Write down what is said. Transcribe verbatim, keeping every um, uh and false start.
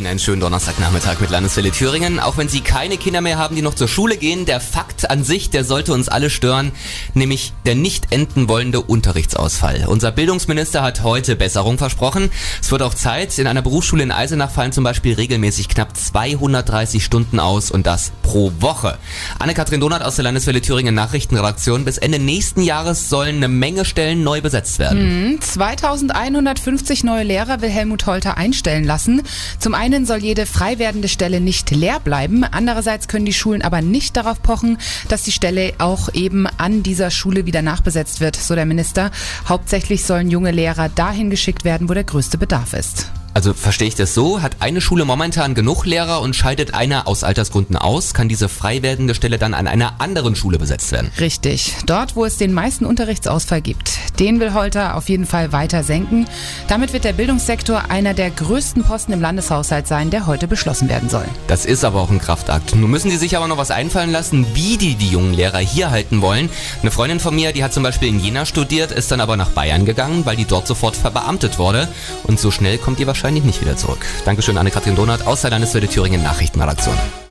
Ihnen einen schönen Donnerstagnachmittag mit Landeswelle Thüringen. Auch wenn Sie keine Kinder mehr haben, die noch zur Schule gehen, der Fakt an sich, der sollte uns alle stören, nämlich der nicht enden wollende Unterrichtsausfall. Unser Bildungsminister hat heute Besserung versprochen. Es wird auch Zeit. In einer Berufsschule in Eisenach fallen zum Beispiel regelmäßig knapp zweihundertdreißig Stunden aus, und das pro Woche. Anne-Kathrin Donath aus der Landeswelle Thüringen Nachrichtenredaktion. Bis Ende nächsten Jahres sollen eine Menge Stellen neu besetzt werden. Mhm, zweitausendeinhundertfünfzig neue Lehrer will Helmut Holter einstellen lassen. Zum einen soll jede frei werdende Stelle nicht leer bleiben. Andererseits können die Schulen aber nicht darauf pochen, dass die Stelle auch eben an dieser Schule wieder nachbesetzt wird, so der Minister. Hauptsächlich sollen junge Lehrer dahin geschickt werden, wo der größte Bedarf ist. Also verstehe ich das so? Hat eine Schule momentan genug Lehrer und scheidet einer aus Altersgründen aus, kann diese frei werdende Stelle dann an einer anderen Schule besetzt werden? Richtig. Dort, wo es den meisten Unterrichtsausfall gibt. Den will Holter auf jeden Fall weiter senken. Damit wird der Bildungssektor einer der größten Posten im Landeshaushalt sein, der heute beschlossen werden soll. Das ist aber auch ein Kraftakt. Nun müssen die sich aber noch was einfallen lassen, wie die die jungen Lehrer hier halten wollen. Eine Freundin von mir, die hat zum Beispiel in Jena studiert, ist dann aber nach Bayern gegangen, weil die dort sofort verbeamtet wurde. Und so schnell kommt ihr wahrscheinlich nicht wieder zurück. Dankeschön, Anne-Kathrin Donath aus der Landeswelle Thüringen Nachrichtenredaktion.